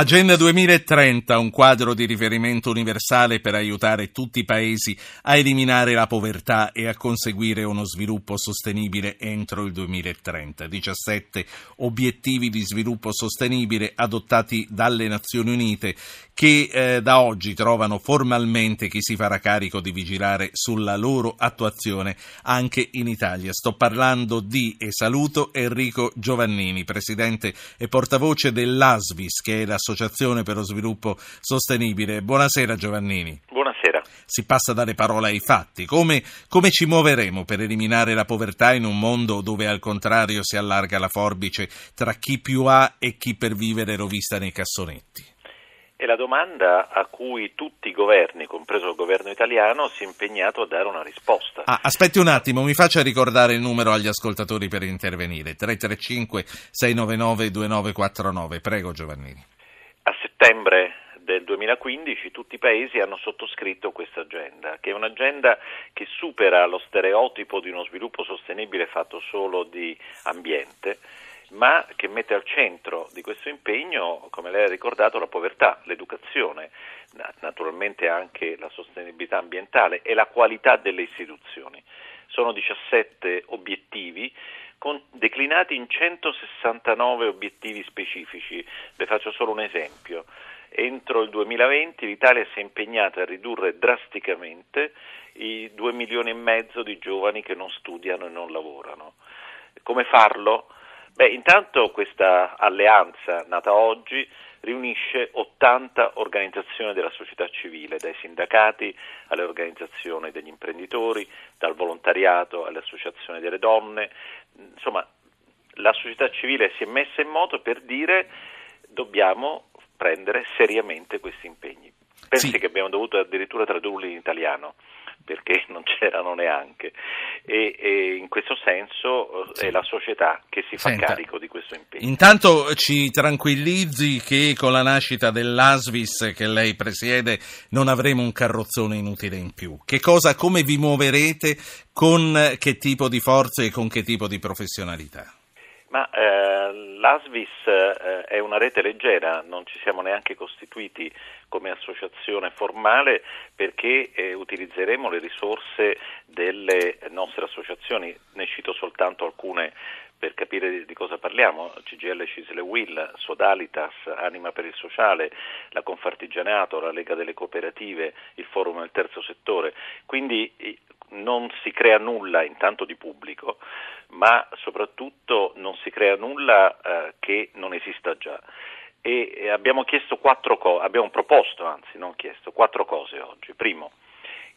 Agenda 2030, un quadro di riferimento universale per aiutare tutti i paesi a eliminare la povertà e a conseguire uno sviluppo sostenibile entro il 2030. 17 obiettivi di sviluppo sostenibile adottati dalle Nazioni Unite che da oggi trovano formalmente chi si farà carico di vigilare sulla loro attuazione anche in Italia. Sto parlando di e saluto Enrico Giovannini, presidente e portavoce dell'ASVIS, che è la Associazione per lo Sviluppo Sostenibile. Buonasera Giovannini. Buonasera. Si passa dalle parole ai fatti. Come ci muoveremo per eliminare la povertà in un mondo dove al contrario si allarga la forbice tra chi più ha e chi per vivere lo vista nei cassonetti? È la domanda a cui tutti i governi, compreso il governo italiano, si è impegnato a dare una risposta. Aspetti un attimo, mi faccia ricordare il numero agli ascoltatori per intervenire. 335 699 2949. Prego Giovannini. A settembre del 2015 tutti i paesi hanno sottoscritto questa agenda, che è un'agenda che supera lo stereotipo di uno sviluppo sostenibile fatto solo di ambiente, ma che mette al centro di questo impegno, come lei ha ricordato, la povertà, l'educazione, naturalmente anche la sostenibilità ambientale e la qualità delle istituzioni. Sono 17 obiettivi declinati in 169 obiettivi specifici. Le faccio solo un esempio. Entro il 2020 l'Italia si è impegnata a ridurre drasticamente i 2,5 milioni di giovani che non studiano e non lavorano. Come farlo? Intanto questa alleanza nata oggi riunisce 80 organizzazioni della società civile, dai sindacati alle organizzazioni degli imprenditori, dal volontariato alle associazioni delle donne. Insomma, la società civile si è messa in moto per dire dobbiamo prendere seriamente questi impegni. Pensi sì, che abbiamo dovuto addirittura tradurli in italiano, perché non c'erano neanche, e in questo senso sì, è la società che si fa carico di questo impegno. Intanto ci tranquillizzi che con la nascita dell'ASVIS che lei presiede non avremo un carrozzone inutile in più. Come vi muoverete, con che tipo di forze e con che tipo di professionalità? L'ASVIS è una rete leggera, non ci siamo neanche costituiti come associazione formale perché utilizzeremo le risorse delle nostre associazioni, ne cito soltanto alcune per capire di cosa parliamo: CGIL, CISL, UIL, Sodalitas, Anima per il Sociale, la Confartigianato, la Lega delle Cooperative, il Forum del Terzo Settore. Quindi non si crea nulla intanto di pubblico, ma soprattutto non si crea nulla che non esista già. E abbiamo chiesto quattro cose oggi. Primo,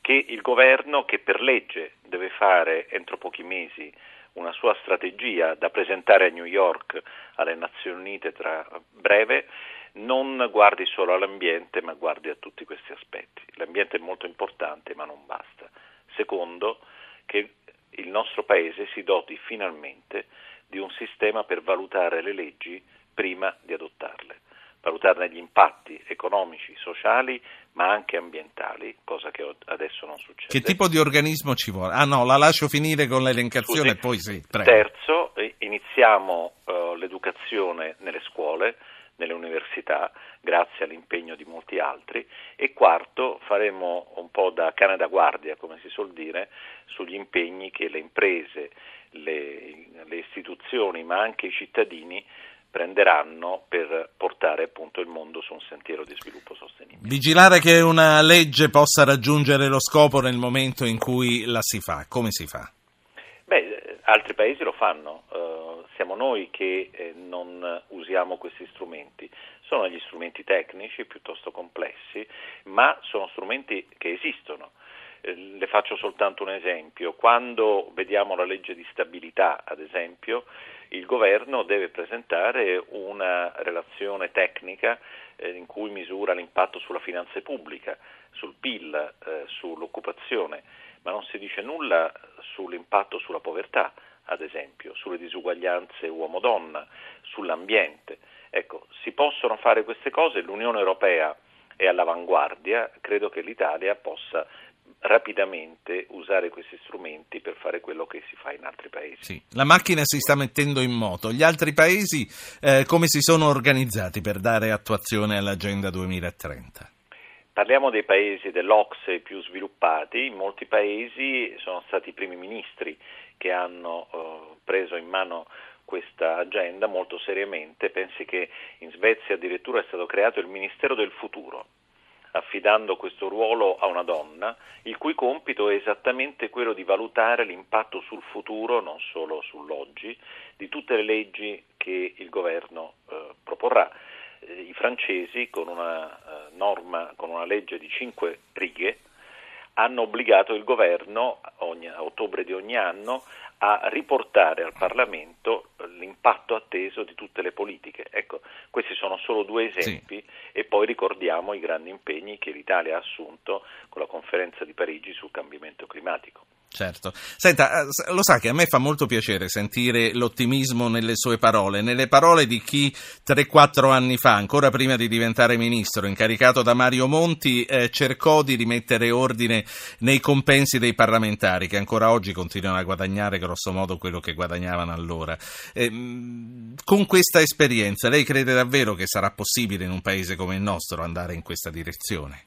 che il governo, che per legge deve fare entro pochi mesi una sua strategia da presentare a New York alle Nazioni Unite tra breve, non guardi solo all'ambiente ma guardi a tutti questi aspetti. L'ambiente è molto importante ma non basta. Secondo, che il nostro Paese si doti finalmente di un sistema per valutare le leggi prima di adottarle, valutarne gli impatti economici, sociali ma anche ambientali, cosa che adesso non succede. Che tipo di organismo ci vuole? La lascio finire con l'elencazione. Scusi, poi sì, prego. Terzo, iniziamo l'educazione nelle scuole, nelle università, grazie all'impegno di molti altri, e quarto, faremo un po' da cane da guardia, come si suol dire, sugli impegni che le imprese, le istituzioni ma anche i cittadini prenderanno per portare appunto il mondo su un sentiero di sviluppo sostenibile. Vigilare che una legge possa raggiungere lo scopo nel momento in cui la si fa. Come si fa? Altri paesi lo fanno, siamo noi che non usiamo questi strumenti. Sono gli strumenti tecnici piuttosto complessi, ma sono strumenti che esistono. Le faccio soltanto un esempio: quando vediamo la legge di stabilità, ad esempio, il governo deve presentare una relazione tecnica in cui misura l'impatto sulla finanza pubblica, sul PIL, sull'occupazione, ma non si dice nulla sull'impatto sulla povertà, ad esempio, sulle disuguaglianze uomo-donna, sull'ambiente. Ecco, si possono fare queste cose, l'Unione Europea è all'avanguardia, credo che l'Italia possa rapidamente usare questi strumenti per fare quello che si fa in altri paesi. Sì, la macchina si sta mettendo in moto. Gli altri paesi come si sono organizzati per dare attuazione all'Agenda 2030? Parliamo dei paesi dell'OCSE più sviluppati. In molti paesi sono stati i primi ministri che hanno preso in mano questa agenda molto seriamente. Pensi che in Svezia addirittura è stato creato il Ministero del Futuro, affidando questo ruolo a una donna, il cui compito è esattamente quello di valutare l'impatto sul futuro, non solo sull'oggi, di tutte le leggi che il governo proporrà. I francesi con una norma, con una legge di 5 righe, hanno obbligato il governo a ottobre di ogni anno a riportare al Parlamento l'impatto atteso di tutte le politiche. Ecco, questi sono solo 2 esempi, sì. E poi ricordiamo i grandi impegni che l'Italia ha assunto con la conferenza di Parigi sul cambiamento climatico. Certo. Senta, lo sa che a me fa molto piacere sentire l'ottimismo nelle sue parole, di chi 3-4 anni fa, ancora prima di diventare ministro, incaricato da Mario Monti, cercò di rimettere ordine nei compensi dei parlamentari, che ancora oggi continuano a guadagnare grosso modo quello che guadagnavano allora. Con questa esperienza, lei crede davvero che sarà possibile in un paese come il nostro andare in questa direzione?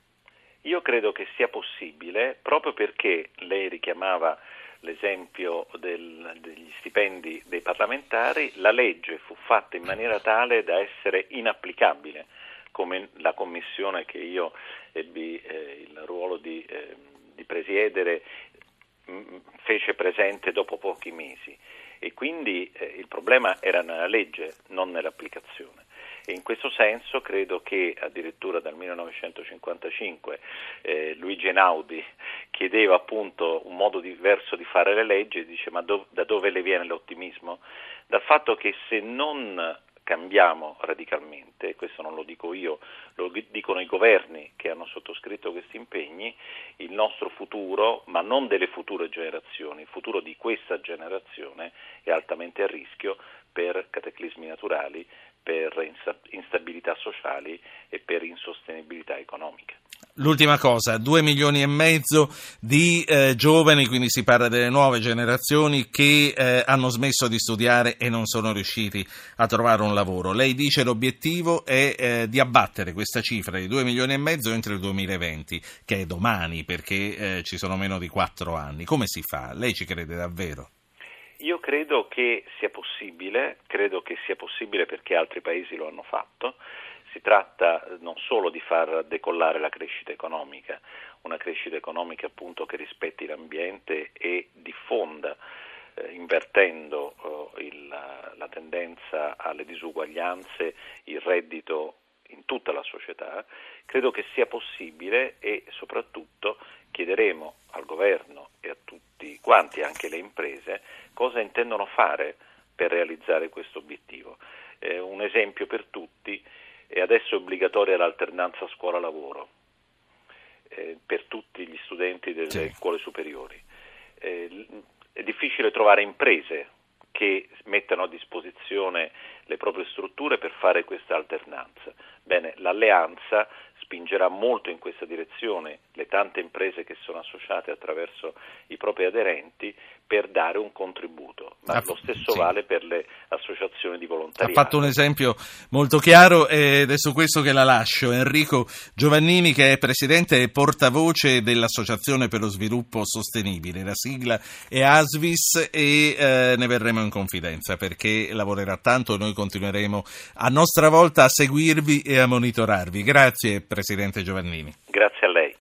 Io credo che sia possibile, proprio perché lei richiamava l'esempio degli stipendi dei parlamentari, la legge fu fatta in maniera tale da essere inapplicabile, come la commissione che io ebbi il ruolo di presiedere fece presente dopo pochi mesi, e quindi il problema era nella legge, non nell'applicazione. E in questo senso credo che addirittura dal 1955 Luigi Einaudi chiedeva appunto un modo diverso di fare le leggi e dice: ma da dove le viene l'ottimismo? Dal fatto che se non cambiamo radicalmente, questo non lo dico io, lo dicono i governi che hanno sottoscritto questi impegni, il nostro futuro, ma non delle future generazioni, il futuro di questa generazione è altamente a rischio per cataclismi naturali, per instabilità sociali e per insostenibilità economica. L'ultima cosa, 2,5 milioni di giovani, quindi si parla delle nuove generazioni che hanno smesso di studiare e non sono riusciti a trovare un lavoro. Lei dice l'obiettivo è di abbattere questa cifra di 2,5 milioni entro il 2020, che è domani, perché ci sono meno di 4 anni. Come si fa? Lei ci crede davvero? Io credo che sia possibile, perché altri paesi lo hanno fatto. Si tratta non solo di far decollare la crescita economica, una crescita economica appunto che rispetti l'ambiente e diffonda, invertendo la tendenza alle disuguaglianze, il reddito in tutta la società. Credo che sia possibile e soprattutto chiederemo al governo e a tutti quanti, anche le imprese, cosa intendono fare per realizzare questo obiettivo. Un esempio per tutti: è adesso obbligatoria l'alternanza scuola-lavoro per tutti gli studenti delle scuole superiori. È difficile trovare imprese che mettano a disposizione le proprie strutture per fare questa alternanza. Bene, l'alleanza spingerà molto in questa direzione le tante imprese che sono associate attraverso i propri aderenti per dare un contributo, ma lo stesso vale per le associazioni di volontariato. Ha fatto un esempio molto chiaro ed è su questo che la lascio. Enrico Giovannini, che è presidente e portavoce dell'Associazione per lo Sviluppo Sostenibile, la sigla è ASVIS, e ne verremo in confidenza perché lavorerà tanto e noi continueremo a nostra volta a seguirvi e a monitorarvi. Grazie, presidente Giovannini. Grazie.